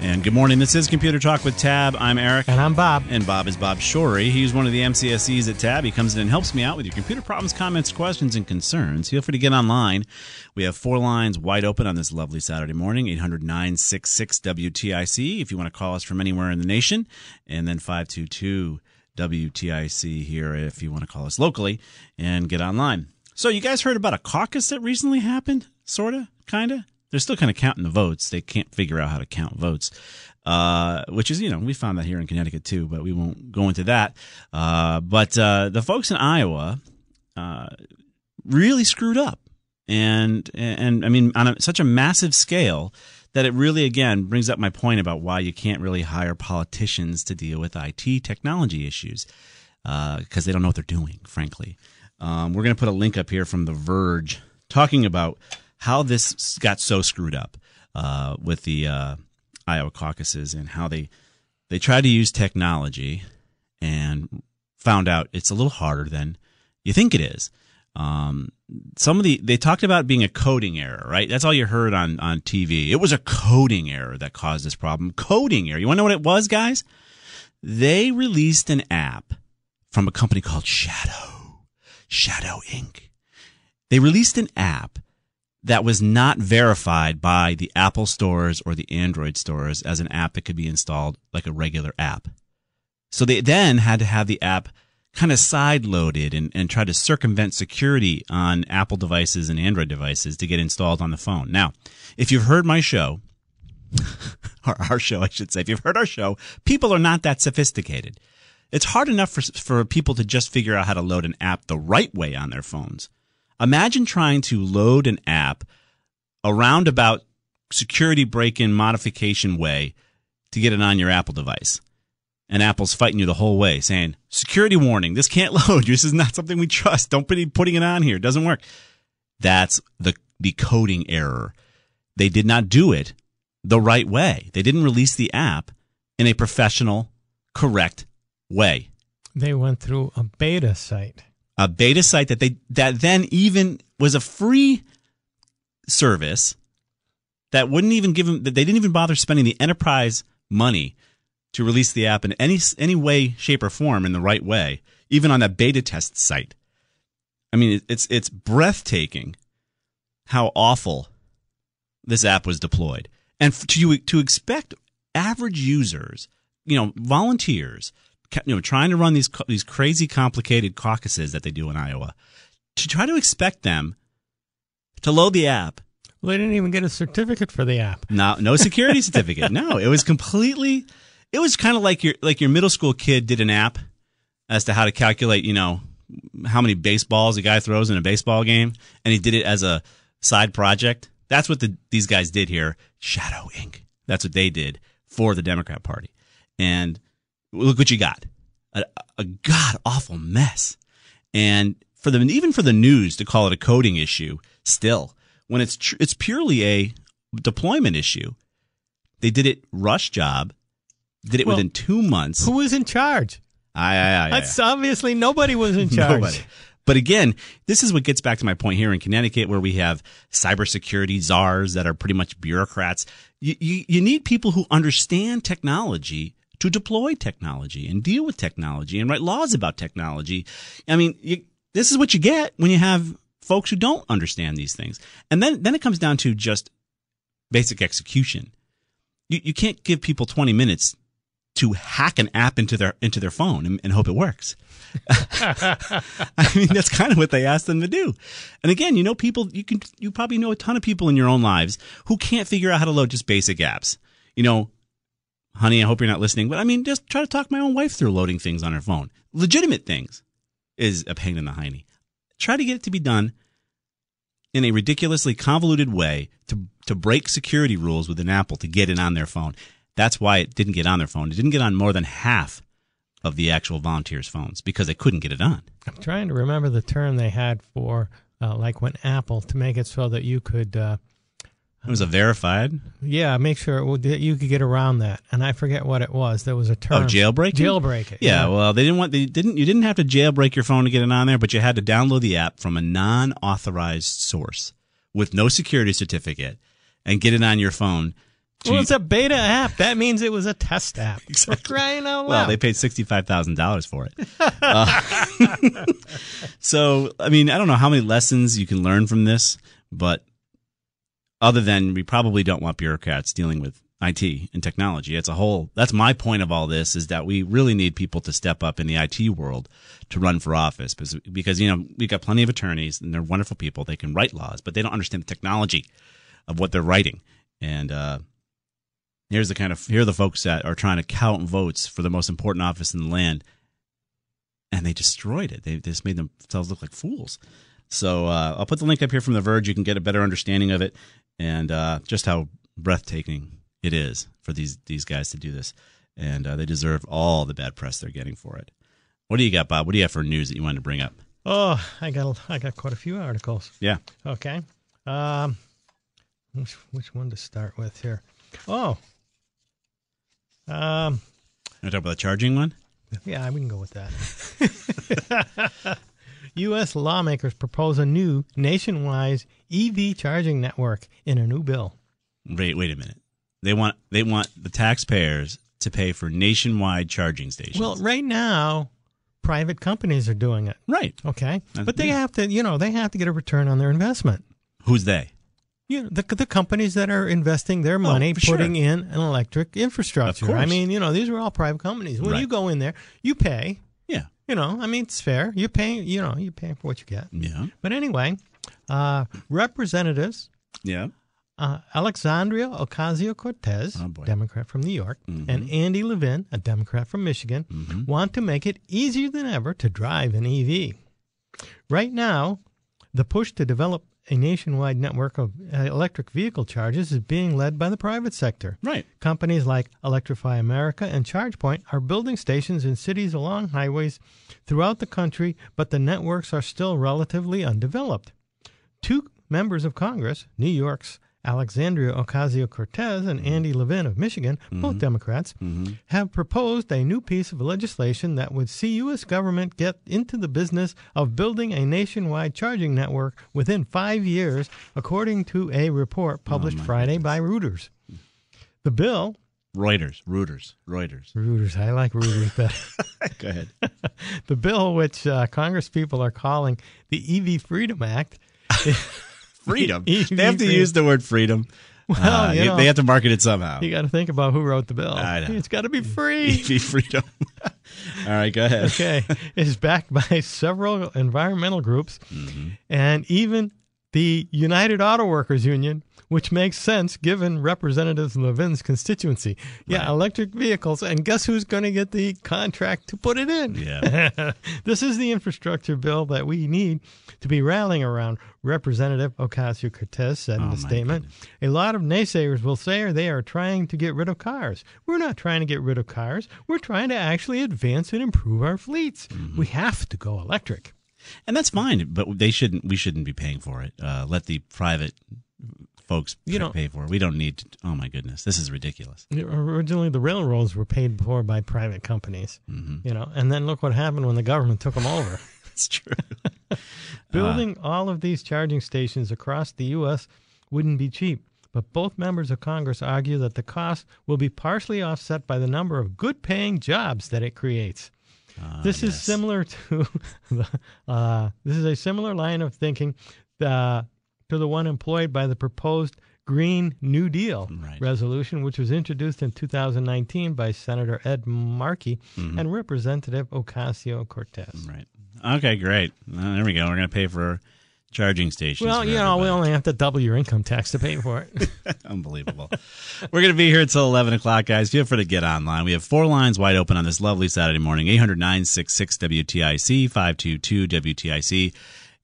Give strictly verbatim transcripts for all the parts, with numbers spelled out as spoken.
And good morning. This is Computer Talk with Tab. I'm Eric. And I'm Bob. And Bob is Bob Shorey. He's one of the M C S Es at Tab. He comes in and helps me out with your computer problems, comments, questions, and concerns. Feel free to get online. We have four lines wide open on this lovely Saturday morning, eight hundred nine six six W T I C if you want to call us from anywhere in the nation, and then five two two W T I C here if you want to call us locally and get online. So you guys heard about a caucus that recently happened? Sort of? Kind of? They're still kind of counting the votes. They can't figure out how to count votes, uh, which is, you know, we found that here in Connecticut too, but we won't go into that. Uh, but uh, the folks in Iowa uh, really screwed up. And, and I mean, on a, such a massive scale that it really, again, brings up my point about why you can't really hire politicians to deal with I T technology issues uh, because they don't know what they're doing, frankly. Um, we're going to put a link up here from The Verge talking about how this got so screwed up uh, with the uh, Iowa caucuses and how they they tried to use technology and found out it's a little harder than you think it is. Um, some of the they talked about being a coding error, right? That's all you heard on on T V. It was a coding error that caused this problem. Coding error. You want to know what it was, guys? They released an app from a company called Shadow, Shadow Incorporated. They released an app that was not verified by the Apple stores or the Android stores as an app that could be installed like a regular app. So they then had to have the app kind of sideloaded and, and try to circumvent security on Apple devices and Android devices to get installed on the phone. Now, if you've heard my show, or our show, I should say, if you've heard our show, people are not that sophisticated. It's hard enough for, for people to just figure out how to load an app the right way on their phones. Imagine trying to load an app a roundabout security break-in modification way to get it on your Apple device. And Apple's fighting you the whole way saying, security warning, this can't load. This is not something we trust. Don't be putting it on here. It doesn't work. That's the, the coding error. They did not do it the right way. They didn't release the app in a professional, correct way. They went through a beta site. A beta site that they that then even was a free service that wouldn't even give them that they didn't even bother spending the enterprise money to release the app in any any way, shape, or form in the right way, even on that beta test site. I mean, it's it's breathtaking how awful this app was deployed, and to to expect average users, you know, volunteers, you know, trying to run these these crazy complicated caucuses that they do in Iowa, to try to expect them to load the app. Well, they didn't even get a certificate for the app. No, no security certificate. No, it was completely. It was kind of like your like your middle school kid did an app as to how to calculate, you know, how many baseballs a guy throws in a baseball game, and he did it as a side project. That's what the, these guys did here. Shadow Incorporated. That's what they did for the Democrat Party, and look what you got, a, a god-awful mess. And for the, even for the news to call it a coding issue, still, when it's tr- it's purely a deployment issue, they did it rush job, did it well, within two months. Who was in charge? I, I, I, That's I, obviously nobody was in charge. Nobody. But again, this is what gets back to my point here in Connecticut where we have cybersecurity czars that are pretty much bureaucrats. You, you, you need people who understand technology to deploy technology and deal with technology and write laws about technology. I mean, you, this is what you get when you have folks who don't understand these things. And then, then it comes down to just basic execution. You, you can't give people twenty minutes to hack an app into their into their phone and, and hope it works. I mean, that's kind of what they asked them to do. And again, you know, people, you can you probably know a ton of people in your own lives who can't figure out how to load just basic apps. You know, honey, I hope you're not listening, but I mean, just try to talk my own wife through loading things on her phone. Legitimate things is a pain in the hiney. Try to get it to be done in a ridiculously convoluted way to to break security rules with an Apple to get it on their phone. That's why it didn't get on their phone. It didn't get on more than half of the actual volunteers' phones because they couldn't get it on. I'm trying to remember the term they had for, uh, like, when Apple, to make it so that you could... Uh, it was a verified? Yeah, make sure it, that you could get around that. And I forget what it was. There was a term. Oh, jailbreak? Jailbreak it. Yeah, yeah, well, they didn't want, they didn't, you didn't have to jailbreak your phone to get it on there, but you had to download the app from a non-authorized source with no security certificate and get it on your phone. Gee. Well, it's a beta app. That means it was a test app. Exactly. Crying out loud. Well, they paid sixty-five thousand dollars for it. uh, so, I mean, I don't know how many lessons you can learn from this, but other than we probably don't want bureaucrats dealing with I T and technology. It's a whole, that's my point of all this, is that we really need people to step up in the I T world to run for office because, because you know, we've got plenty of attorneys and they're wonderful people. They can write laws, but they don't understand the technology of what they're writing. And, uh, Here's the kind of here are the folks that are trying to count votes for the most important office in the land, and they destroyed it. They just made themselves look like fools. So uh, I'll put the link up here from The Verge. You can get a better understanding of it and uh, just how breathtaking it is for these these guys to do this, and uh, they deserve all the bad press they're getting for it. What do you got, Bob? What do you have for news that you wanted to bring up? Oh, I got I got quite a few articles. Yeah. Okay. Um, which which one to start with here? Oh. Um, you want to talk about the charging one? Yeah, we can go with that. U S lawmakers propose a new nationwide E V charging network in a new bill. Wait, wait a minute. They want they want the taxpayers to pay for nationwide charging stations. Well, right now, private companies are doing it. Right. Okay, That's, but they yeah. have to, you know, they have to get a return on their investment. Who's they? You know, the the companies that are investing their money, oh, putting sure. in an electric infrastructure. Of course. I mean, you know, these are all private companies. When right. you go in there, you pay. Yeah. You know, I mean, it's fair. You're paying, you know, you're paying for what you get. Yeah. But anyway, uh, representatives. Yeah. Uh, Alexandria Ocasio-Cortez, oh, Democrat from New York, mm-hmm. and Andy Levin, a Democrat from Michigan, mm-hmm. want to make it easier than ever to drive an E V. Right now, the push to develop a nationwide network of electric vehicle charges is being led by the private sector. Right. Companies like Electrify America and ChargePoint are building stations in cities along highways throughout the country, but the networks are still relatively undeveloped. Two members of Congress, New York's Alexandria Ocasio-Cortez and mm-hmm. Andy Levin of Michigan, mm-hmm. both Democrats, mm-hmm. have proposed a new piece of legislation that would see U S government get into the business of building a nationwide charging network within five years, according to a report published oh, Friday goodness. by Reuters. The bill... Reuters, Reuters, Reuters. Reuters, I like Reuters better. Go ahead. The bill, which uh, Congress people are calling the E V Freedom Act... Freedom. They have to freedom. use the word freedom. Well, uh, you know, they have to market it somehow. You got to think about who wrote the bill. I know. It's got to be free. E V Freedom. All right, go ahead. Okay. It's backed by several environmental groups mm-hmm. and even the United Auto Workers Union, which makes sense given Representative Levin's constituency. Yeah, right. Electric vehicles. And guess who's going to get the contract to put it in? Yeah. This is the infrastructure bill that we need to be rallying around, Representative Ocasio-Cortez said in oh, a statement. Goodness. A lot of naysayers will say they are trying to get rid of cars. We're not trying to get rid of cars. We're trying to actually advance and improve our fleets. Mm-hmm. We have to go electric. And that's fine, but they shouldn't. We shouldn't be paying for it. Uh, let the private folks you know, pay for it. We don't need to. Oh, my goodness. This is ridiculous. Originally, the railroads were paid for by private companies, mm-hmm. you know, and then look what happened when the government took them over. It's true. Building uh, all of these charging stations across the U S wouldn't be cheap, but both members of Congress argue that the cost will be partially offset by the number of good-paying jobs that it creates. Uh, this yes. is similar to the, uh, this is a similar line of thinking uh, to the one employed by the proposed Green New Deal right. resolution, which was introduced in two thousand nineteen by Senator Ed Markey mm-hmm. and Representative Ocasio-Cortez. Right. Okay, great. Uh, there we go. We're going to pay for charging stations. Well, you know, we only have to double your income tax to pay for it. Unbelievable. We're going to be here until eleven o'clock, guys. Feel free to get online. We have four lines wide open on this lovely Saturday morning, eight hundred, nine six six, W T I C, five two two, W T I C.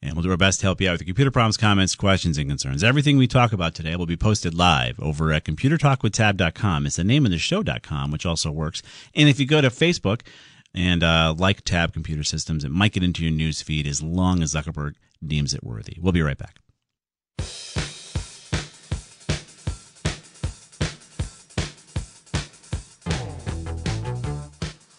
And we'll do our best to help you out with your computer problems, comments, questions, and concerns. Everything we talk about today will be posted live over at computer talk with tab dot com. It's the name of the show dot com, which also works. And if you go to Facebook and uh, like Tab Computer Systems, it might get into your news feed as long as Zuckerberg deems it worthy. We'll be right back.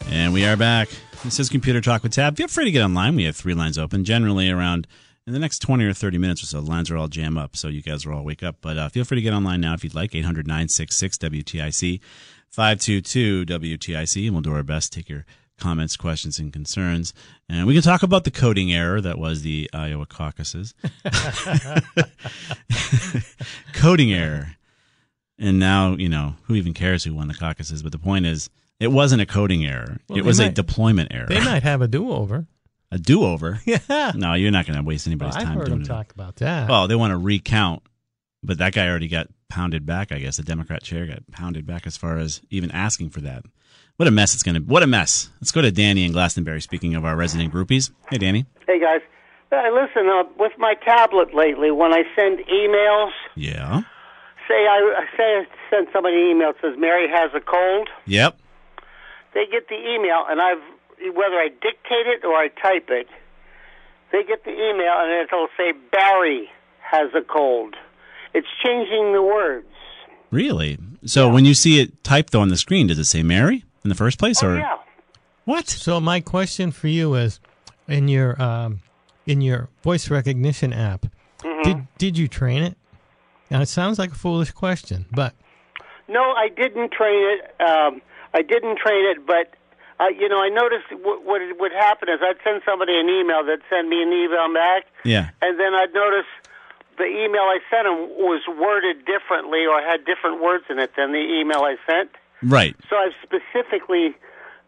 And we are back. This is Computer Talk with Tab. Feel free to get online. We have three lines open. Generally around in the next twenty or thirty minutes or so, the lines are all jam up, so you guys are all wake up. But uh, feel free to get online now if you'd like, eight hundred, nine six six, W T I C, five two two, W T I C, and we'll do our best to take your comments, questions, and concerns. And we can talk about the coding error that was the Iowa caucuses. Coding error. And now, you know, who even cares who won the caucuses? But the point is, it wasn't a coding error. Well, it was might, a deployment error. They might have a do-over. A do-over? Yeah. No, you're not going to waste anybody's well, time doing it. I've heard them talk about that. Oh, they want to recount. But that guy already got pounded back, I guess. The Democrat chair got pounded back as far as even asking for that. What a mess it's going to be. What a mess. Let's go to Danny in Glastonbury, speaking of our resident groupies. Hey, Danny. Hey, guys. Uh, listen, uh, with my tablet lately, when I send emails. Yeah. Say I, say I send somebody an email that says, Mary has a cold. Yep. They get the email, and I've whether I dictate it or I type it, they get the email, and it'll say, Barry has a cold. It's changing the words. Really? So yeah. When you see it typed though on the screen, does it say Mary in the first place? Oh, or yeah. What? So my question for you is, in your um, in your voice recognition app, mm-hmm. did did you train it? Now, it sounds like a foolish question, but... No, I didn't train it. Um, I didn't train it, but, uh, you know, I noticed w- what would happen is I'd send somebody an email that'd send me an email back, yeah. and then I'd notice the email I sent them was worded differently or had different words in it than the email I sent. Right. So I've specifically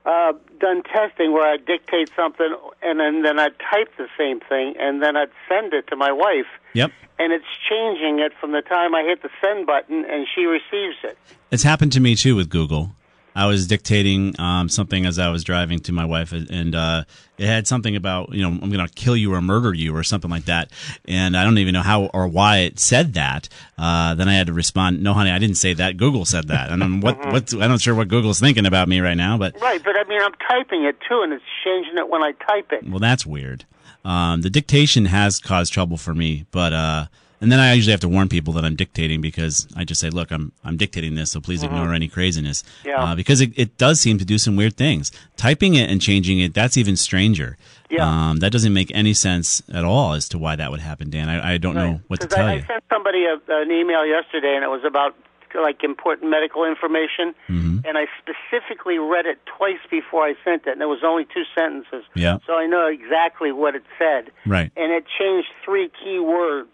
uh, done testing where I dictate something, and then, then I'd type the same thing, and then I'd send it to my wife. Yep. And it's changing it from the time I hit the send button, and she receives it. It's happened to me, too, with Google. I was dictating um, something as I was driving to my wife, and uh, it had something about, you know, I'm going to kill you or murder you or something like that. And I don't even know how or why it said that. Uh, then I had to respond, no, honey, I didn't say that. Google said that. And I'm, what, what, I'm not sure what Google's thinking about me right now. But Right, but I mean, I'm typing it, too, and it's changing it when I type it. Well, that's weird. Um, the dictation has caused trouble for me, but... Uh, And then I usually have to warn people that I'm dictating because I just say, look, I'm I'm dictating this, so please mm-hmm. ignore any craziness. Yeah. Uh, because it, it does seem to do some weird things. Typing it and changing it, that's even stranger. Yeah. Um, that doesn't make any sense at all as to why that would happen, Dan. I, I don't right. know what to tell I, you. I sent somebody a, an email yesterday, and it was about like important medical information, mm-hmm. and I specifically read it twice before I sent it, and it was only two sentences. Yeah. So I know exactly what it said. Right. And it changed three key words.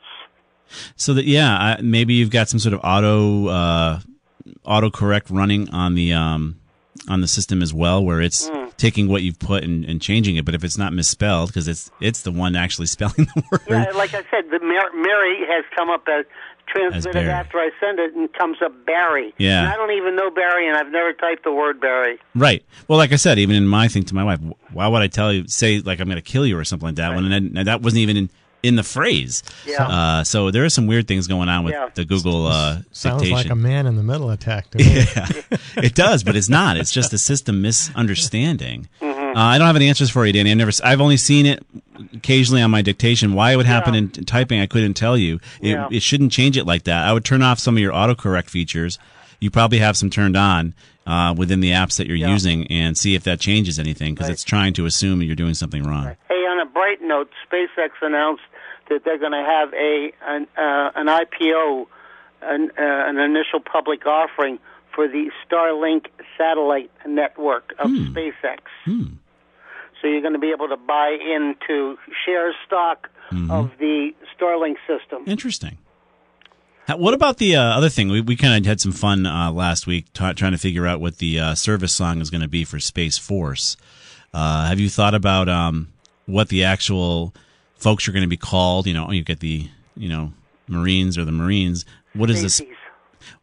So that yeah, maybe you've got some sort of auto uh, autocorrect running on the um, on the system as well, where it's mm. taking what you've put and, and changing it. But if it's not misspelled, because it's it's the one actually spelling the word. Yeah, like I said, the Mar- Mary has come up as transmitted as after I send it, and comes up Barry. Yeah, and I don't even know Barry, and I've never typed the word Barry. Right. Well, like I said, even in my thing to my wife, why would I tell you say like I'm going to kill you or something like that? Right. When and that wasn't even in. in the phrase. Yeah. Uh, so there are some weird things going on with yeah. the Google uh, sounds dictation. Sounds like a man in the middle attack. Yeah, it does, but it's not. It's just a system misunderstanding. Mm-hmm. Uh, I don't have any answers for you, Danny. I've, never, I've only seen it occasionally on my dictation. Why it would happen yeah. in typing, I couldn't tell you. It, yeah. it shouldn't change it like that. I would turn off some of your autocorrect features. You probably have some turned on uh, within the apps that you're yeah. using and see if that changes anything because right. it's trying to assume you're doing something wrong. Right. Hey, on a bright note, SpaceX announced that they're going to have a an, uh, an I P O, an, uh, an initial public offering for the Starlink satellite network of hmm. SpaceX. Hmm. So you're going to be able to buy into share stock mm-hmm. of the Starlink system. Interesting. What about the uh, other thing? We we kind of had some fun uh, last week t- trying to figure out what the uh, service song is going to be for Space Force. Uh, have you thought about um, what the actual folks are going to be called? You know, you get the you know Marines or the Marines. What is Spaces. This?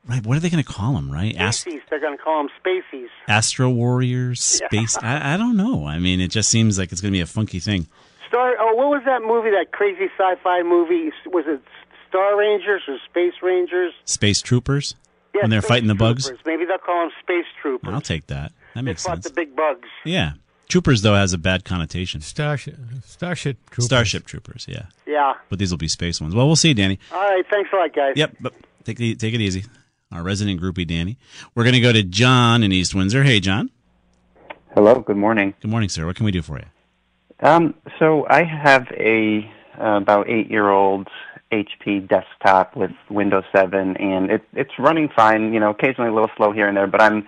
Right. What are they going to call them? Right. Ast- They're going to call them Spaces. Astro Warriors. Space. Yeah. I, I don't know. I mean, it just seems like it's going to be a funky thing. Star. Oh, what was that movie? That crazy sci-fi movie? Was it Star Rangers or Space Rangers? Space Troopers? Yeah, when they're fighting the troopers. Bugs? Maybe they'll call them Space Troopers. I'll take that. That makes sense. They fought the big bugs. Yeah. Troopers, though, has a bad connotation. Starship, Starship Troopers. Starship Troopers, yeah. Yeah. But these will be space ones. Well, we'll see, Danny. All right. Thanks a lot, guys. Yep. But take, the, take it easy. Our resident groupie, Danny. We're going to go to John in East Windsor. Hey, John. Hello. Good morning. Good morning, sir. What can we do for you? Um. So I have a uh, about eight-year-old H P desktop with Windows seven, and it, it's running fine, you know, occasionally a little slow here and there, but I'm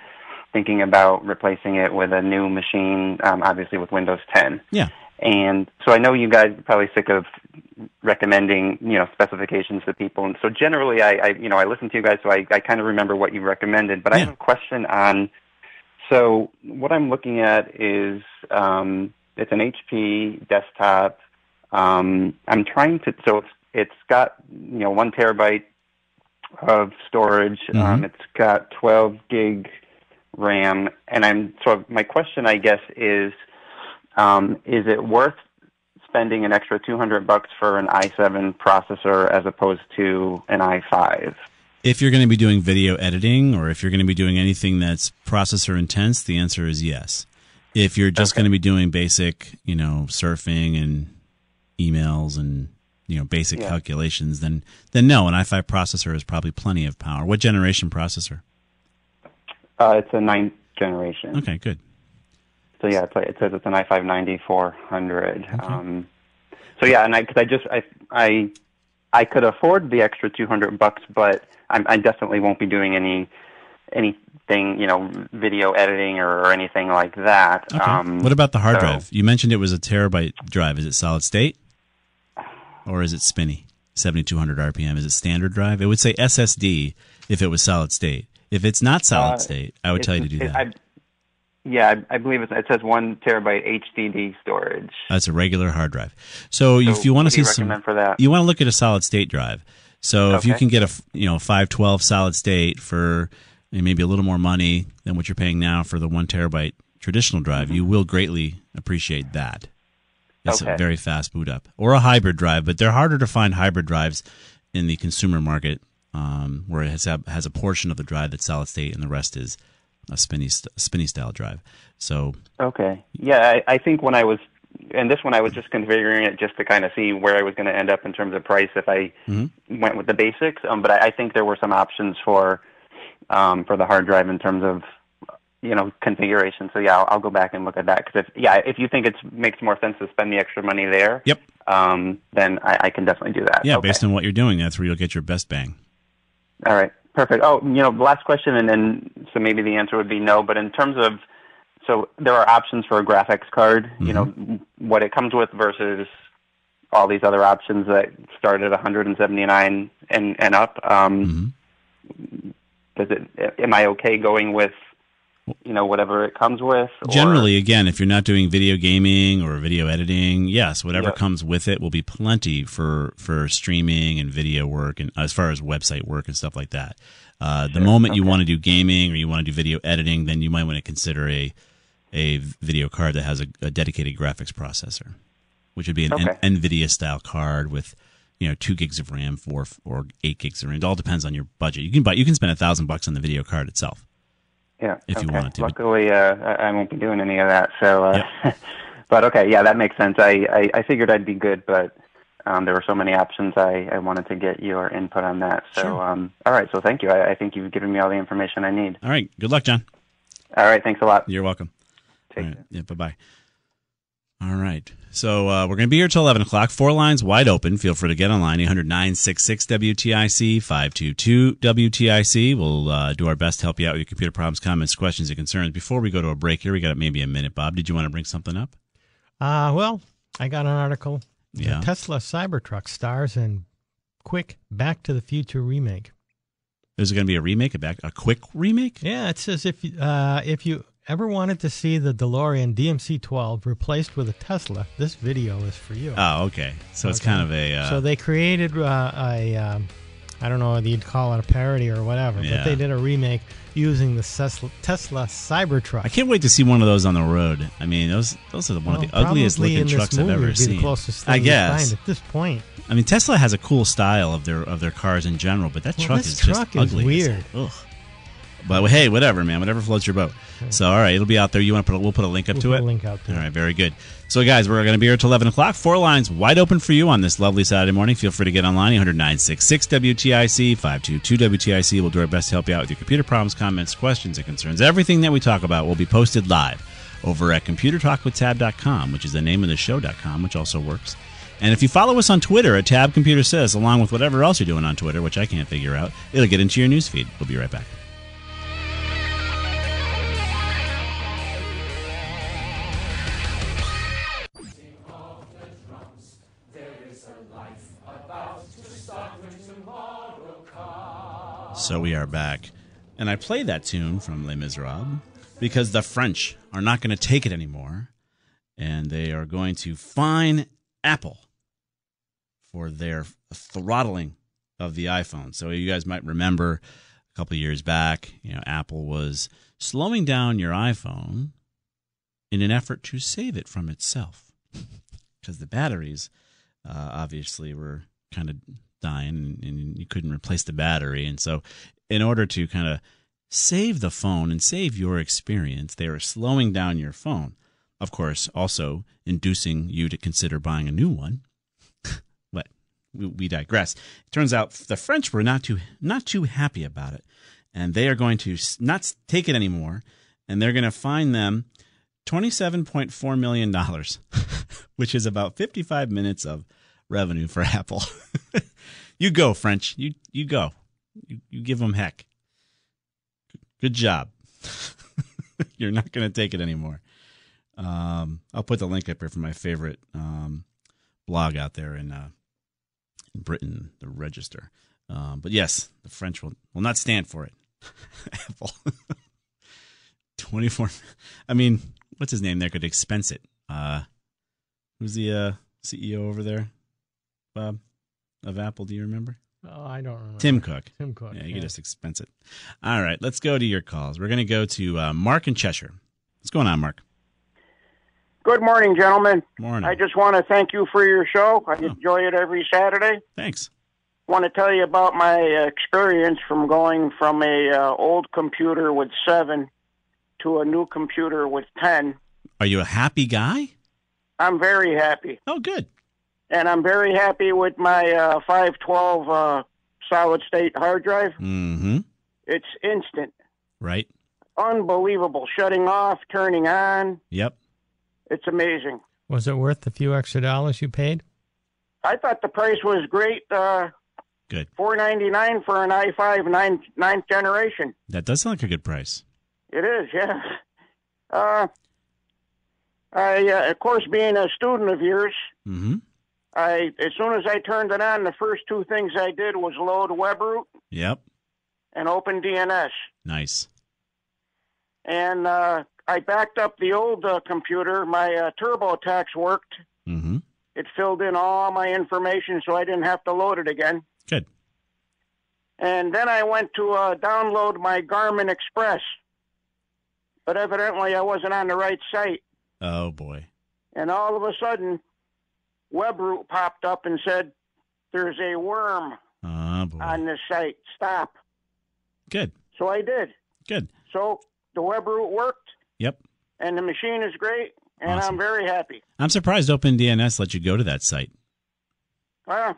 thinking about replacing it with a new machine, um, obviously with Windows ten. Yeah. And so I know you guys are probably sick of recommending, you know, specifications to people, and so generally I, I you know, I listen to you guys, so I, I kind of remember what you recommended, but yeah. I have a question on, so what I'm looking at is um, it's an H P desktop. Um, I'm trying to, so it's It's got, you know, one terabyte of storage. Mm-hmm. Um, it's got twelve gig RAM. And I'm so my question, I guess, is, um, is it worth spending an extra two hundred bucks for an i seven processor as opposed to an i five? If you're going to be doing video editing or if you're going to be doing anything that's processor intense, the answer is yes. If you're just okay. going to be doing basic, you know, surfing and emails and you know, basic yeah. calculations, then then no, an i five processor is probably plenty of power. What generation processor? Uh, it's a ninth generation. Okay, good. So yeah, it's like, it says it's an i five ninety four hundred. Okay. Um, so yeah, and I cause I just I I I could afford the extra two hundred bucks, but I'm, I definitely won't be doing any anything, you know, video editing or, or anything like that. Okay. Um, what about the hard so, drive? You mentioned it was a terabyte drive. Is it solid state? Or is it spinny? seventy-two hundred R P M. Is it standard drive? It would say S S D if it was solid state. If it's not solid uh, state, I would tell you to do that. I, yeah, I, I believe it's, it says one terabyte H D D storage. That's a regular hard drive. So, so if you want to see some, for that? You want to look at a solid state drive. So okay. if you can get a you know five twelve solid state for maybe a little more money than what you're paying now for the one terabyte traditional drive, mm-hmm. you will greatly appreciate that. It's okay. a very fast boot up. Or a hybrid drive, but they're harder to find hybrid drives in the consumer market um, where it has a, has a portion of the drive that's solid state and the rest is a spinny spinny style drive. So okay. Yeah, I, I think when I was, and this one I was just configuring it just to kind of see where I was going to end up in terms of price if I mm-hmm. went with the basics. Um, but I, I think there were some options for um, for the hard drive in terms of you know, configuration. So yeah, I'll, I'll go back and look at that. Because if, yeah, if you think it makes more sense to spend the extra money there, yep. um, then I, I can definitely do that. Yeah, okay. Based on what you're doing, that's where you'll get your best bang. All right, perfect. Oh, you know, last question, and then so maybe the answer would be no, but in terms of, so there are options for a graphics card, mm-hmm. you know, what it comes with versus all these other options that start at one hundred seventy-nine and, and up. Um, mm-hmm. Does it? Am I okay going with you know, whatever it comes with? Or... Generally, again, if you're not doing video gaming or video editing, yes, whatever yep. comes with it will be plenty for, for streaming and video work and as far as website work and stuff like that. Uh, sure. The moment okay. you want to do gaming or you want to do video editing, then you might want to consider a a video card that has a, a dedicated graphics processor, which would be an okay. N- NVIDIA-style card with, you know, two gigs of RAM, four or eight gigs of RAM. It all depends on your budget. You can buy, you can spend a thousand bucks on the video card itself. Yeah. If okay. you wanted to. Luckily, uh, I won't be doing any of that. So, uh, yeah. but okay, yeah, that makes sense. I, I, I figured I'd be good, but um, there were so many options. I, I wanted to get your input on that. So, sure. um, all right. So, thank you. I, I think you've given me all the information I need. All right. Good luck, John. All right. Thanks a lot. You're welcome. Take right. care. Yeah. Bye bye. All right. So uh, we're going to be here till eleven o'clock. Four lines wide open. Feel free to get online. eight hundred nine six six W T I C, five two two W T I C. We'll uh, do our best to help you out with your computer problems, comments, questions, and concerns. Before we go to a break here, we got maybe a minute. Bob, did you want to bring something up? Uh, well, I got an article. Yeah. The Tesla Cybertruck stars in quick Back to the Future remake. Is it going to be a remake, a back, a quick remake? Yeah, it says if uh, if you ever wanted to see the DeLorean D M C twelve replaced with a Tesla, this video is for you. Oh, okay. So okay. It's kind of a... Uh, so they created uh, a, um, I don't know whether you'd call it a parody or whatever, yeah. but they did a remake using the Tesla, Tesla Cybertruck. I can't wait to see one of those on the road. I mean, those those are one well, of the ugliest looking trucks I've ever seen. Probably in this movie would be the closest thing I guess. Find at this point. I mean, Tesla has a cool style of their of their cars in general, but that well, truck is truck just is ugly. Weird. Ugh. But hey, whatever, man. Whatever floats your boat. Right. So, all right, it'll be out there. You want to put? A, we'll put a link up we'll to put it. A link out there. All right, very good. So, guys, we're going to be here till eleven o'clock. Four lines wide open for you on this lovely Saturday morning. Feel free to get online. one hundred nine sixty-six W T I C, five two two W T I C. We'll do our best to help you out with your computer problems, comments, questions, and concerns. Everything that we talk about will be posted live over at computer talk with tab dot com, which is the name of the show dot com, which also works. And if you follow us on Twitter at Tab Computer Sys, along with whatever else you're doing on Twitter, which I can't figure out, it'll get into your newsfeed. We'll be right back. So we are back, and I play that tune from Les Miserables because the French are not going to take it anymore, and they are going to fine Apple for their throttling of the iPhone. So you guys might remember a couple of years back, you know, Apple was slowing down your iPhone in an effort to save it from itself because the batteries uh, obviously were kind of dying, and you couldn't replace the battery. And so in order to kind of save the phone and save your experience, they were slowing down your phone. Of course, also inducing you to consider buying a new one. But we digress. It turns out the French were not too not too happy about it, and they are going to not take it anymore, and they're going to fine them twenty-seven point four million dollars, which is about fifty-five minutes of revenue for Apple. You go, French. You you go. You, you give them heck. Good job. You're not going to take it anymore. Um, I'll put the link up here for my favorite um, blog out there in, uh, in Britain, the Register. Um, but yes, the French will, will not stand for it. Apple. twenty-four. I mean, what's his name there could expense it? Uh, who's the uh, C E O over there, Bob? Of Apple, do you remember? Oh, I don't remember. Tim Cook. Tim Cook. Yeah, you yeah. can just expense it. All right, let's go to your calls. We're going to go to uh, Mark in Cheshire. What's going on, Mark? Good morning, gentlemen. Morning. I just want to thank you for your show. I oh. enjoy it every Saturday. Thanks. I want to tell you about my experience from going from a uh, old computer with seven to a new computer with ten. Are you a happy guy? I'm very happy. Oh, good. And I'm very happy with my uh, five twelve uh, solid-state hard drive. Mm-hmm. It's instant. Right. Unbelievable. Shutting off, turning on. Yep. It's amazing. Was it worth the few extra dollars you paid? I thought the price was great. Uh, good. four ninety-nine for an i five nine, ninth generation. That does sound like a good price. It is, yeah. Uh, I, uh, of course, being a student of yours... Mm-hmm. I as soon as I turned it on, the first two things I did was load Webroot. Yep. And Open D N S. Nice. And uh, I backed up the old uh, computer. My uh, TurboTax worked. Mm-hmm. It filled in all my information, so I didn't have to load it again. Good. And then I went to uh, download my Garmin Express, but evidently I wasn't on the right site. Oh boy! And all of a sudden, Webroot popped up and said, there's a worm oh, on this site. Stop. Good. So I did. Good. So the Webroot worked. Yep. And the machine is great, and awesome. I'm very happy. I'm surprised Open D N S let you go to that site. Uh,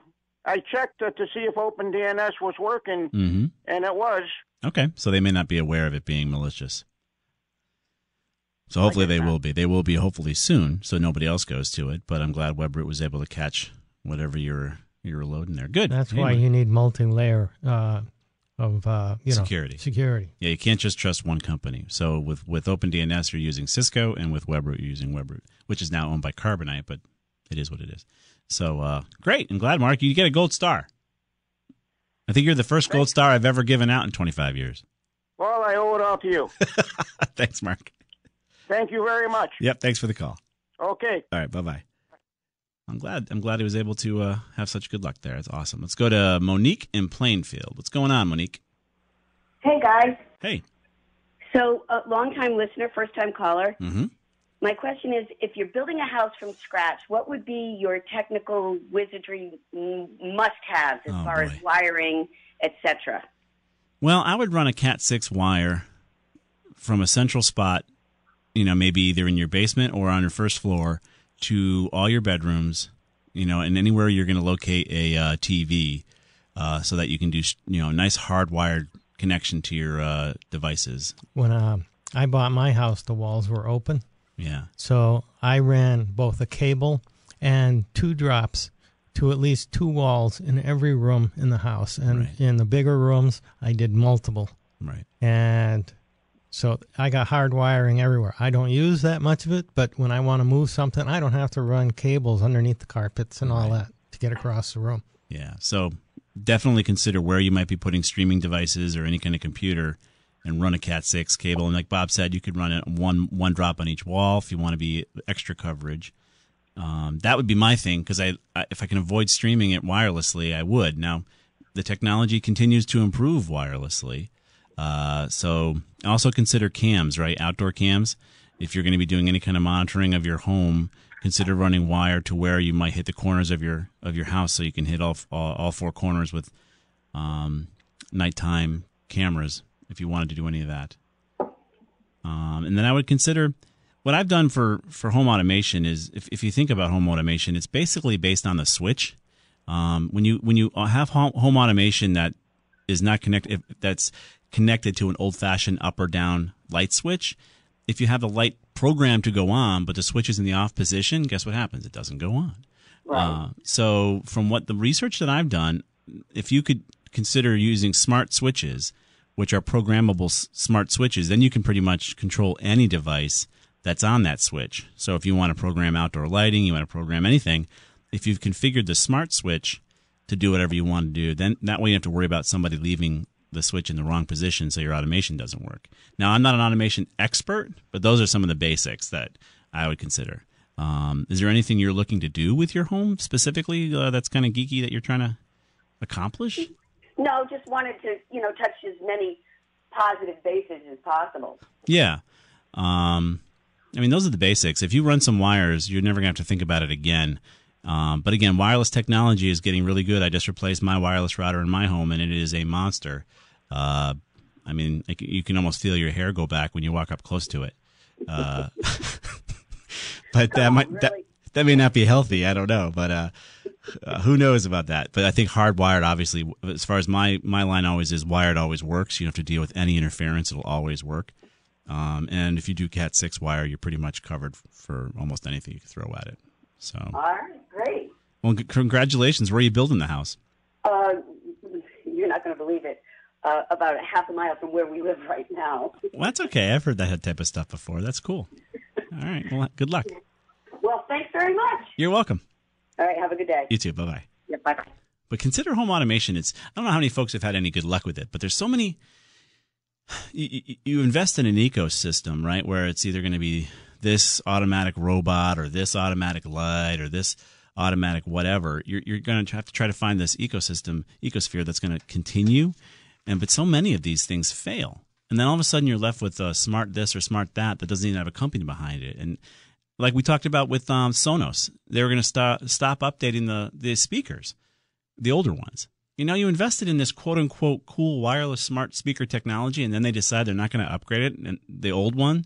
I checked uh, to see if Open D N S was working, mm-hmm. and it was. Okay. So they may not be aware of it being malicious. So hopefully they will be. They will be hopefully soon, so nobody else goes to it. But I'm glad Webroot was able to catch whatever you're you're loading there. Good. That's anyway. Why you need multi-layer uh, of uh, you security. Know, security. Yeah, you can't just trust one company. So with with Open D N S, you're using Cisco, and with Webroot, you're using Webroot, which is now owned by Carbonite, but it is what it is. So uh, great. I'm glad, Mark. You get a gold star. I think you're the first gold star I've ever given out in twenty-five years. Well, I owe it all to you. Thanks, Mark. Thank you very much. Yep, thanks for the call. Okay. All right, bye-bye. I'm glad I'm glad he was able to uh, have such good luck there. It's awesome. Let's go to Monique in Plainfield. What's going on, Monique? Hey, guys. Hey. So, a long-time listener, first-time caller. Mm-hmm. My question is, if you're building a house from scratch, what would be your technical wizardry must-haves as oh, far boy. as wiring, et cetera? Well, I would run a cat six wire from a central spot, you know, maybe either in your basement or on your first floor, to all your bedrooms, you know, and anywhere you're going to locate a uh, T V, uh, so that you can do, you know, nice hardwired connection to your uh, devices. When uh, I bought my house, the walls were open. Yeah. So I ran both a cable and two drops to at least two walls in every room in the house. And right. in the bigger rooms, I did multiple. Right. And so I got hard wiring everywhere. I don't use that much of it, but when I want to move something, I don't have to run cables underneath the carpets and all right. that to get across the room. Yeah. So definitely consider where you might be putting streaming devices or any kind of computer and run a cat six cable. And like Bob said, you could run it one one drop on each wall if you want to be extra coverage. Um, that would be my thing, because I, I, if I can avoid streaming it wirelessly, I would. Now, the technology continues to improve wirelessly. Uh, so also consider cams, right? Outdoor cams. If you're going to be doing any kind of monitoring of your home, consider running wire to where you might hit the corners of your of your house, so you can hit all all, all four corners with um, nighttime cameras if you wanted to do any of that. Um, and then I would consider... What I've done for, for home automation is, if, if you think about home automation, it's basically based on the switch. Um, when you when you have home, home automation that is not connected, that's connected to an old fashioned up or down light switch, if you have the light programmed to go on, but the switch is in the off position, guess what happens? It doesn't go on. Right. Uh, so from what the research that I've done, if you could consider using smart switches, which are programmable s- smart switches, then you can pretty much control any device that's on that switch. So if you want to program outdoor lighting, you want to program anything, if you've configured the smart switch to do whatever you want to do, then that way you don't have to worry about somebody leaving the switch in the wrong position so your automation doesn't work. Now, I'm not an automation expert, but those are some of the basics that I would consider. Um, is there anything you're looking to do with your home specifically uh, that's kind of geeky that you're trying to accomplish? No, just wanted to, you know, touch as many positive bases as possible. Yeah. Um... I mean, those are the basics. If you run some wires, you're never going to have to think about it again. Um, but again, wireless technology is getting really good. I just replaced my wireless router in my home, and it is a monster. Uh, I mean, you can almost feel your hair go back when you walk up close to it. Uh, but that might that, that may not be healthy. I don't know. But uh, uh, who knows about that? But I think hardwired, obviously, as far as my, my line always is, wired always works. You don't have to deal with any interference. It'll always work. Um, and if you do cat six wire, you're pretty much covered for almost anything you can throw at it. So. All right, great. Well, c- congratulations. Where are you building the house? Uh, you're not going to believe it. Uh, about half a mile from where we live right now. Well, that's okay. I've heard that type of stuff before. That's cool. All right. Well, good luck. Well, thanks very much. You're welcome. All right. Have a good day. You too. Bye-bye. Yeah, bye-bye. But consider home automation. It's I don't know how many folks have had any good luck with it, but there's so many... You, you invest in an ecosystem, right, where it's either going to be this automatic robot or this automatic light or this automatic whatever. You're, you're going to have to try to find this ecosystem, ecosphere that's going to continue. And but so many of these things fail. And then all of a sudden you're left with a smart this or smart that that doesn't even have a company behind it. And like we talked about with um, Sonos, they were going to stop, stop updating the, the speakers, the older ones. You know, you invested in this quote-unquote cool wireless smart speaker technology, and then they decide they're not going to upgrade it, and the old one,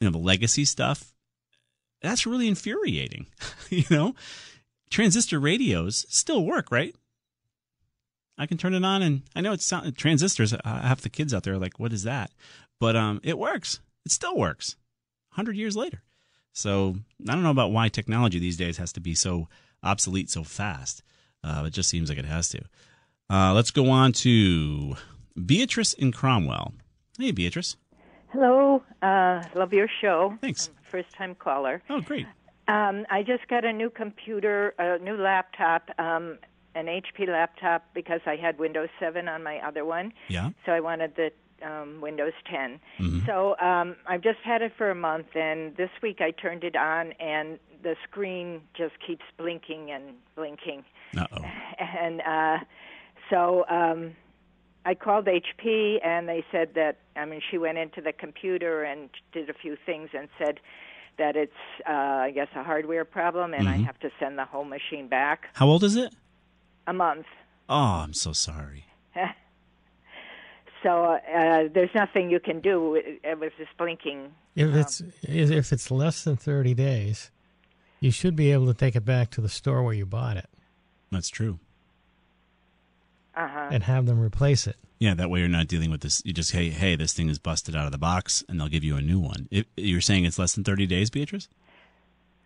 you know, the legacy stuff, that's really infuriating, you know? Transistor radios still work, right? I can turn it on, and I know it's sound, transistors. Half the kids out there are like, what is that? But um, it works. It still works one hundred years later. So I don't know about why technology these days has to be so obsolete so fast. Uh, it just seems like it has to. Uh, let's go on to Beatrice in Cromwell. Hey, Beatrice. Hello. Uh, love your show. Thanks. First-time caller. Oh, great. Um, I just got a new computer, a new laptop. Um, an H P laptop because I had Windows seven on my other one. Yeah. So I wanted the um, Windows ten. Mm-hmm. So um, I've just had it for a month, and this week I turned it on, and the screen just keeps blinking and blinking. Uh-oh. And uh, so um, I called H P, and they said that, I mean, she went into the computer and did a few things and said that it's, uh, I guess, a hardware problem, and mm-hmm. I have to send the whole machine back. How old is it? A month. Oh, I'm so sorry. So uh, there's nothing you can do. It, it was just blinking. If um, it's if it's less than thirty days, you should be able to take it back to the store where you bought it. That's true. Uh-huh. And have them replace it. Yeah, that way you're not dealing with this. You just, hey, hey, this thing is busted out of the box, and they'll give you a new one. It, you're saying it's less than thirty days, Beatrice?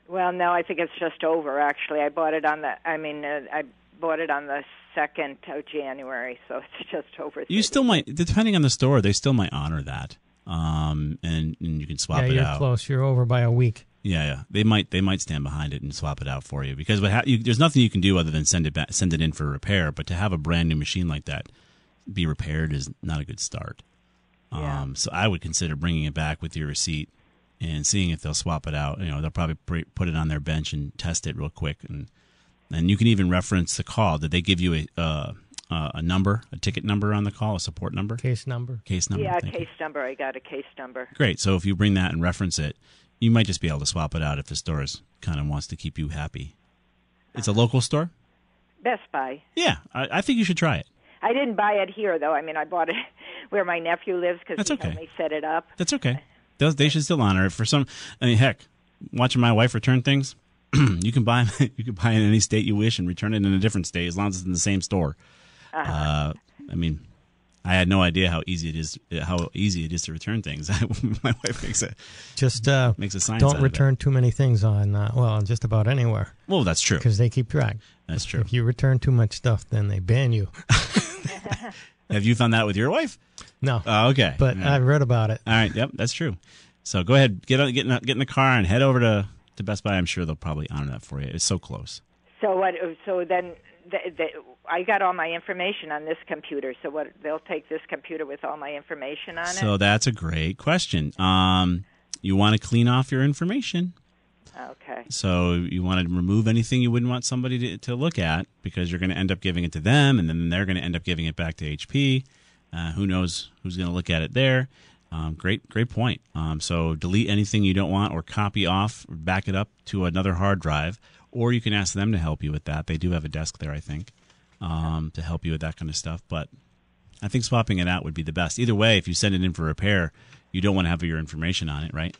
Well, no, I think it's just over, actually. I bought it on the, I mean, uh, I bought it on the second of January, so it's just over. You still might, depending on the store, they still might honor that, um, and, and you can swap yeah, it out. Yeah, you're close. You're over by a week. Yeah, yeah, they might they might stand behind it and swap it out for you because what ha- you, there's nothing you can do other than send it back, send it in for repair. But to have a brand new machine like that be repaired is not a good start. Yeah. Um, so I would consider bringing it back with your receipt and seeing if they'll swap it out. You know, they'll probably pre- put it on their bench and test it real quick, and and you can even reference the call. Did they give you a uh, uh, a number, a ticket number on the call, a support number, case number, case number? Yeah, case you. number. I got a case number. Great. So if you bring that and reference it. You might just be able to swap it out if the store is, kind of wants to keep you happy. It's a local store? Best Buy. Yeah, I, I think you should try it. I didn't buy it here, though. I mean, I bought it where my nephew lives because he okay. helped me set it up. That's okay. They'll, they should still honor it for some. I mean, heck, watching my wife return things, you can buy you can buy it in any state you wish and return it in a different state as long as it's in the same store. Uh-huh. Uh, I mean. I had no idea how easy it is. How easy it is to return things. My wife makes a just uh, makes a science. Don't return too many things on uh, well, just about anywhere. Well, that's true because they keep track. That's true. If you return too much stuff, then they ban you. Have you found that with your wife? No. Uh, okay, but yeah. I've read about it. All right. Yep, that's true. So go ahead, get on, get in, get in the car and head over to, to Best Buy. I'm sure they'll probably honor that for you. It's so close. So what? So then. The, the, I got all my information on this computer, so what they'll take this computer with all my information on it? So that's a great question. Um, you want to clean off your information. Okay. So you want to remove anything you wouldn't want somebody to, to look at because you're going to end up giving it to them, and then they're going to end up giving it back to H P. Uh, who knows who's going to look at it there? Um, great, great point. Um, so delete anything you don't want or copy off, or back it up to another hard drive. Or you can ask them to help you with that. They do have a desk there, I think, um, to help you with that kind of stuff. But I think swapping it out would be the best. Either way, if you send it in for repair, you don't want to have your information on it, right?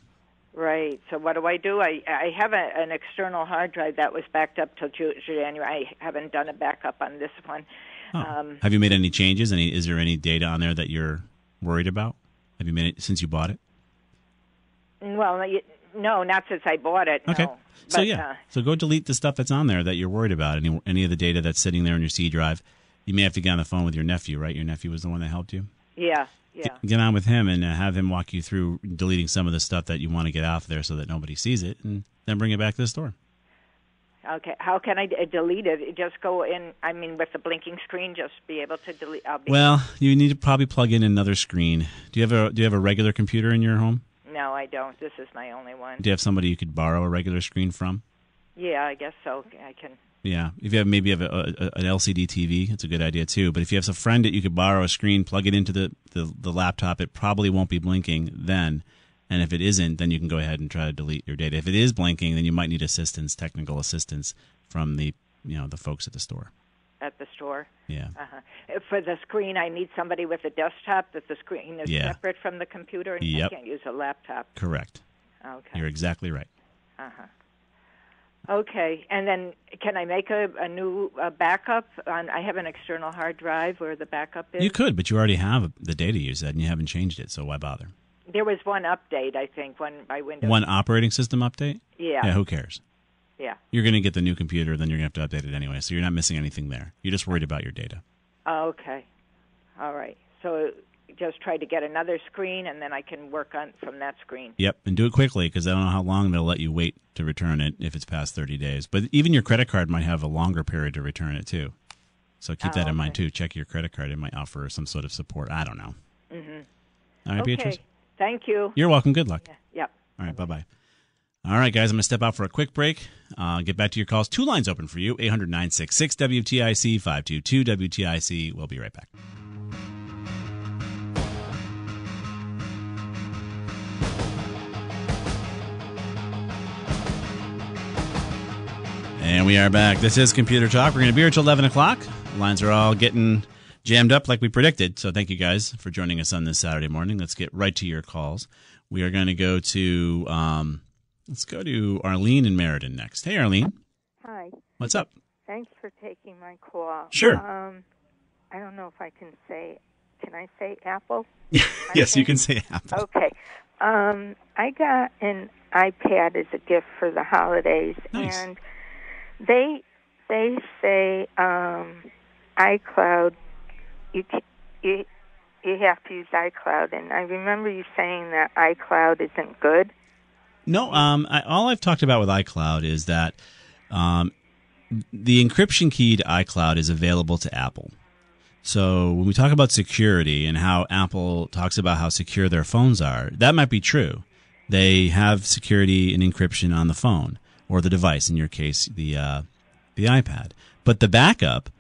Right. So what do I do? I, I have a, an external hard drive that was backed up till January. I haven't done a backup on this one. Oh. Um, have you made any changes? Any? Is there any data on there that you're worried about? Have you made it since you bought it? Well, you, no, not since I bought it. Okay. No. So but, yeah, uh, so go delete the stuff that's on there that you're worried about. Any any of the data that's sitting there on your C drive, you may have to get on the phone with your nephew, right? Your nephew was the one that helped you. Yeah, yeah. Get, get on with him and uh, have him walk you through deleting some of the stuff that you want to get off there so that nobody sees it, and then bring it back to the store. Okay. How can I d- delete it? Just go in. I mean, with the blinking screen, just be able to delete. I'll be well, you need to probably plug in another screen. Do you have a Do you have a regular computer in your home? No, I don't. This is my only one. Do you have somebody you could borrow a regular screen from? Yeah, I guess so. I can. Yeah. If you have maybe have a, a, an L C D T V, it's a good idea, too. But if you have a friend that you could borrow a screen, plug it into the, the, the laptop, it probably won't be blinking then. And if it isn't, then you can go ahead and try to delete your data. If it is blinking, then you might need assistance, technical assistance from the you know the folks at the store. At the store, yeah. Uh-huh. For the screen, I need somebody with a desktop that the screen is yeah. separate from the computer, and yep. I can't use a laptop. Correct. Okay, you're exactly right. Uh huh. Okay, and then can I make a, a new a backup? On, I have an external hard drive where the backup is. You could, but you already have the data you said, and you haven't changed it, so why bother? There was one update, I think, one by Windows. One operating system update? Yeah. Yeah. Who cares? Yeah. You're going to get the new computer, then you're going to have to update it anyway, so you're not missing anything there. You're just worried about your data. Oh, okay. All right. So just try to get another screen, and then I can work on from that screen. Yep, and do it quickly, because I don't know how long they'll let you wait to return it if it's past thirty days. But even your credit card might have a longer period to return it, too. So keep that oh, in mind, okay. too. Check your credit card. It might offer some sort of support. I don't know. Mm-hmm. All right, okay. Beatrice. Thank you. You're welcome. Good luck. Yeah. Yep. All right. Bye-bye. All right, guys. I'm going to step out for a quick break. Uh, get back to your calls. Two lines open for you. eight hundred nine six six W T I C, five two two W T I C. We'll be right back. And we are back. This is Computer Talk. We're going to be here till eleven o'clock. The lines are all getting jammed up like we predicted. So thank you guys for joining us on this Saturday morning. Let's get right to your calls. We are going to go to um, let's go to Arlene in Meriden next. Hey, Arlene. Hi. What's up? Thanks for taking my call. Sure. Um, I don't know if I can say. Can I say Apple? Yes, you can say Apple. Okay. Um, I got an iPad as a gift for the holidays, nice. and they they say um, iCloud. You, you you have to use iCloud, and I remember you saying that iCloud isn't good. No, um, I, all I've talked about with iCloud is that um, the encryption key to iCloud is available to Apple. So when we talk about security and how Apple talks about how secure their phones are, that might be true. They have security and encryption on the phone or the device, in your case, the uh, the iPad. But the backup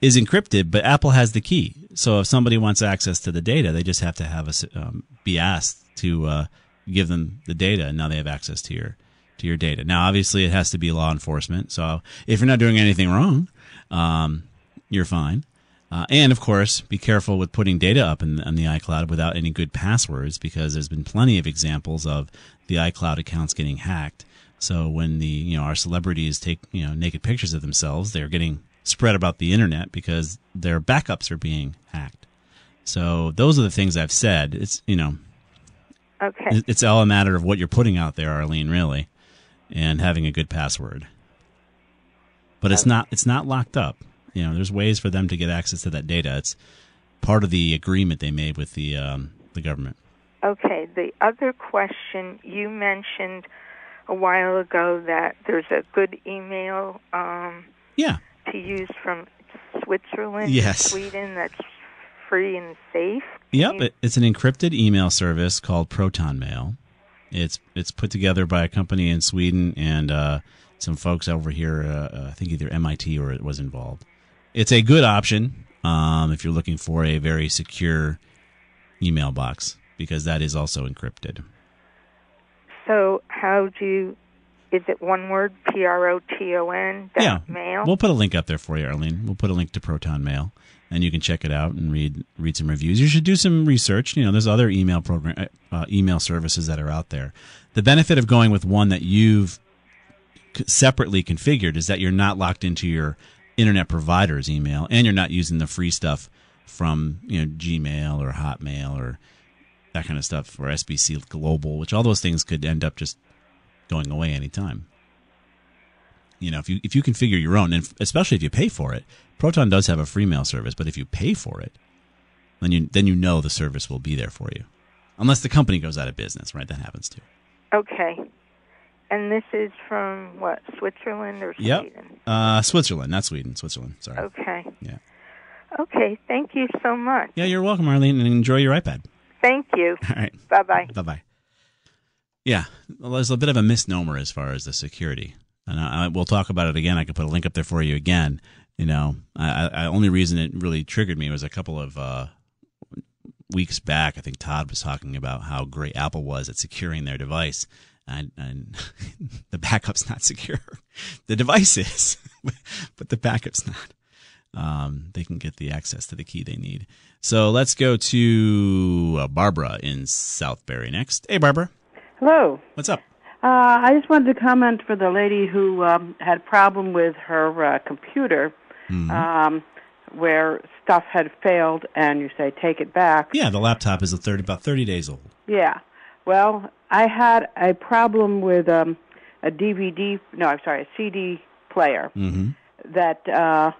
is encrypted, but Apple has the key. So if somebody wants access to the data, they just have to have a, um, be asked to uh, give them the data, and now they have access to your to your data. Now, obviously, it has to be law enforcement. So if you're not doing anything wrong, um, you're fine. Uh, and, of course, be careful with putting data up in, on the iCloud without any good passwords, because there's been plenty of examples of the iCloud accounts getting hacked. So when the you know our celebrities take you know naked pictures of themselves, they're getting spread about the internet because their backups are being hacked. So those are the things I've said. It's you know, okay. It's all a matter of what you're putting out there, Arlene, really, and having a good password. But okay. it's not it's not locked up. You know, there's ways for them to get access to that data. It's part of the agreement they made with the um, the government. Okay. The other question you mentioned a while ago that there's a good email. Um, yeah. To use from Switzerland, yes. Sweden, that's free and safe. Yep, it's an encrypted email service called ProtonMail. It's it's put together by a company in Sweden and uh, some folks over here. Uh, I think either M I T or it was involved. It's a good option um, if you're looking for a very secure email box, because that is also encrypted. So how do you? Is it one word? P R O T O N. Yeah. Mail. We'll put a link up there for you, Arlene. We'll put a link to Proton Mail, and you can check it out and read read some reviews. You should do some research. You know, there's other email program uh, email services that are out there. The benefit of going with one that you've separately configured is that you're not locked into your internet provider's email, and you're not using the free stuff from you know Gmail or Hotmail or that kind of stuff, or S B C Global, which all those things could end up just going away anytime. You know, if you if you configure your own, and especially if you pay for it, Proton does have a free mail service. But if you pay for it, then you then you know the service will be there for you, unless the company goes out of business, right? That happens too. Okay, and this is from what, Switzerland or Sweden? Yep, uh, Switzerland, not Sweden. Switzerland. Sorry. Okay. Yeah. Okay. Thank you so much. Yeah, you're welcome, Arlene, and enjoy your iPad. Thank you. All right. Bye bye. Bye bye. Yeah, well, there's a bit of a misnomer as far as the security, and I, I, we'll talk about it again. I could put a link up there for you again. You know, I, I only reason it really triggered me was a couple of uh, weeks back. I think Todd was talking about how great Apple was at securing their device, and, and the backup's not secure. The device is, but the backup's not. Um, they can get the access to the key they need. So let's go to uh, Barbara in Southbury next. Hey, Barbara. Hello. What's up? Uh, I just wanted to comment for the lady who um, had a problem with her uh, computer, mm-hmm. um, where stuff had failed, and you say, take it back. Yeah, the laptop is a third, about thirty days old. Yeah. Well, I had a problem with um, a D V D, no, I'm sorry, a C D player mm-hmm. that uh,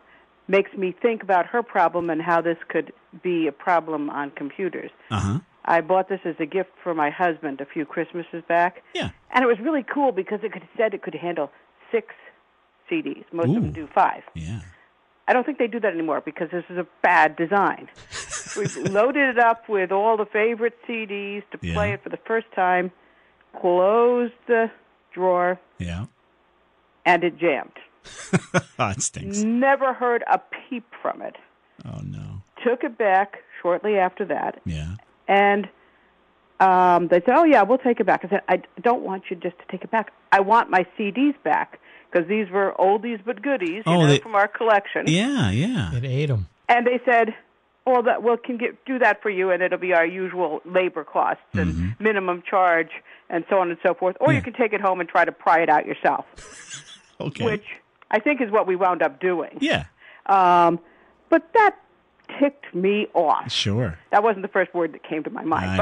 makes me think about her problem and how this could be a problem on computers. Uh-huh. I bought this as a gift for my husband a few Christmases back. Yeah. And it was really cool because it could, said it could handle six C Ds. Most Ooh. Of them do five. Yeah. I don't think they do that anymore because this is a bad design. We've loaded it up with all the favorite C Ds to yeah. play it for the first time, closed the drawer, yeah, and it jammed. Oh, it stinks. Never heard a peep from it. Oh, no. Took it back shortly after that. Yeah. And um, they said, oh, yeah, we'll take it back. I said, I don't want you just to take it back. I want my C Ds back because these were oldies but goodies, oh, you know, they, from our collection. Yeah, yeah. It ate them. And they said, well, that, we'll can get, do that for you, and it'll be our usual labor costs and mm-hmm. minimum charge and so on and so forth. Or yeah. you can take it home and try to pry it out yourself. Okay. Which I think is what we wound up doing. Yeah. Um, but that ticked me off. Sure. That wasn't the first word that came to my mind. I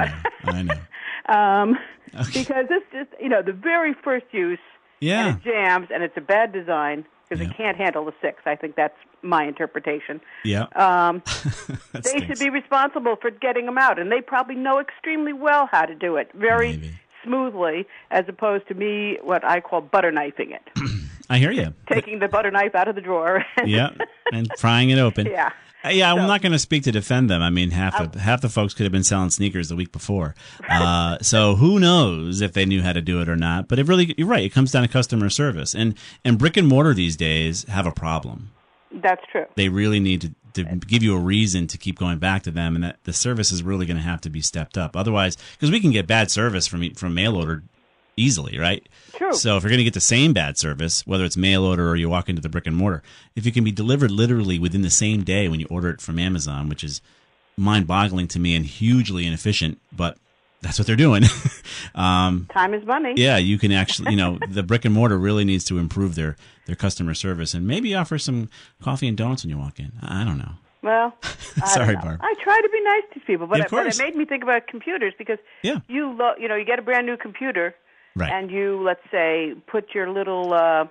but know. I know. um, okay. Because this is, you know, the very first use, yeah. and it jams, and it's a bad design because yeah. it can't handle the six. I think that's my interpretation. Yeah. Um, they stinks. should be responsible for getting them out, and they probably know extremely well how to do it very Maybe. smoothly, as opposed to me, what I call butter knifing it. I hear you. Taking the butter knife out of the drawer. Yeah, and prying it open. Yeah. Yeah, I'm so, not going to speak to defend them. I mean, half the, half the folks could have been selling sneakers the week before. Uh, so who knows if they knew how to do it or not. But it really, you're right, it comes down to customer service. And, and brick and mortar these days have a problem. That's true. They really need to, to give you a reason to keep going back to them, and that the service is really going to have to be stepped up. Otherwise, because we can get bad service from from mail order easily, right? True. So if you're going to get the same bad service, whether it's mail order or you walk into the brick and mortar, if you can be delivered literally within the same day when you order it from Amazon, which is mind-boggling to me and hugely inefficient, but that's what they're doing. um, Time is money. Yeah, you can actually, you know, the brick and mortar really needs to improve their, their customer service and maybe offer some coffee and donuts when you walk in. I don't know. Well, I sorry, Barb. I try to be nice to people, but, yeah, it, but it made me think about computers because yeah. you lo- you know, you get a brand new computer. Right. And you, let's say, put your little, uh,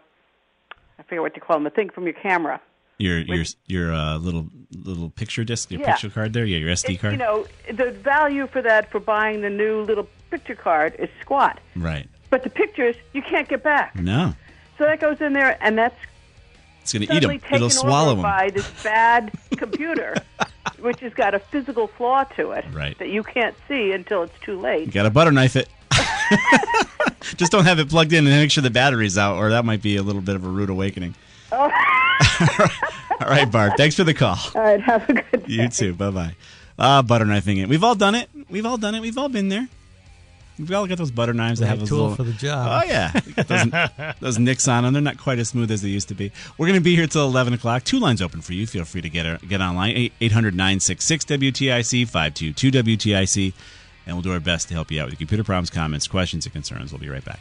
I forget what to call them, the thing from your camera. Your which, your your uh, little little picture disc, your yeah. picture card there, yeah, your S D it, card. You know, the value for that, for buying the new little picture card, is squat. Right. But the pictures, you can't get back. No. So that goes in there, and that's it's going to eat them. It'll swallow them. By this bad computer, which has got a physical flaw to it right. that you can't see until it's too late. You got to butter knife it. Just don't have it plugged in and make sure the battery's out, or that might be a little bit of a rude awakening. Oh. All right, Barb. Thanks for the call. All right. Have a good day. You too. Bye-bye. Ah, uh, butter knifing it. We've all done it. We've all done it. We've all been there. We've all got those butter knives that have those little... tool for the job. Oh, yeah. We got those, those nicks on them. They're not quite as smooth as they used to be. We're going to be here till eleven o'clock. Two lines open for you. Feel free to get, get online. eight hundred nine six six W T I C, five two two W T I C. And we'll do our best to help you out with your computer problems, comments, questions, and concerns. We'll be right back.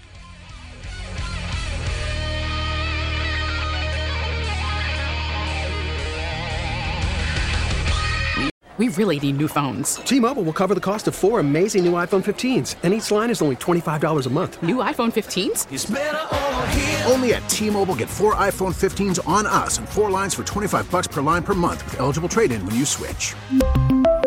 We really need new phones. T-Mobile will cover the cost of four amazing new iPhone fifteens. And each line is only twenty-five dollars a month. New iPhone fifteens? It's better over here. Only at T-Mobile, get four iPhone fifteens on us and four lines for twenty-five dollars per line per month with eligible trade-in when you switch.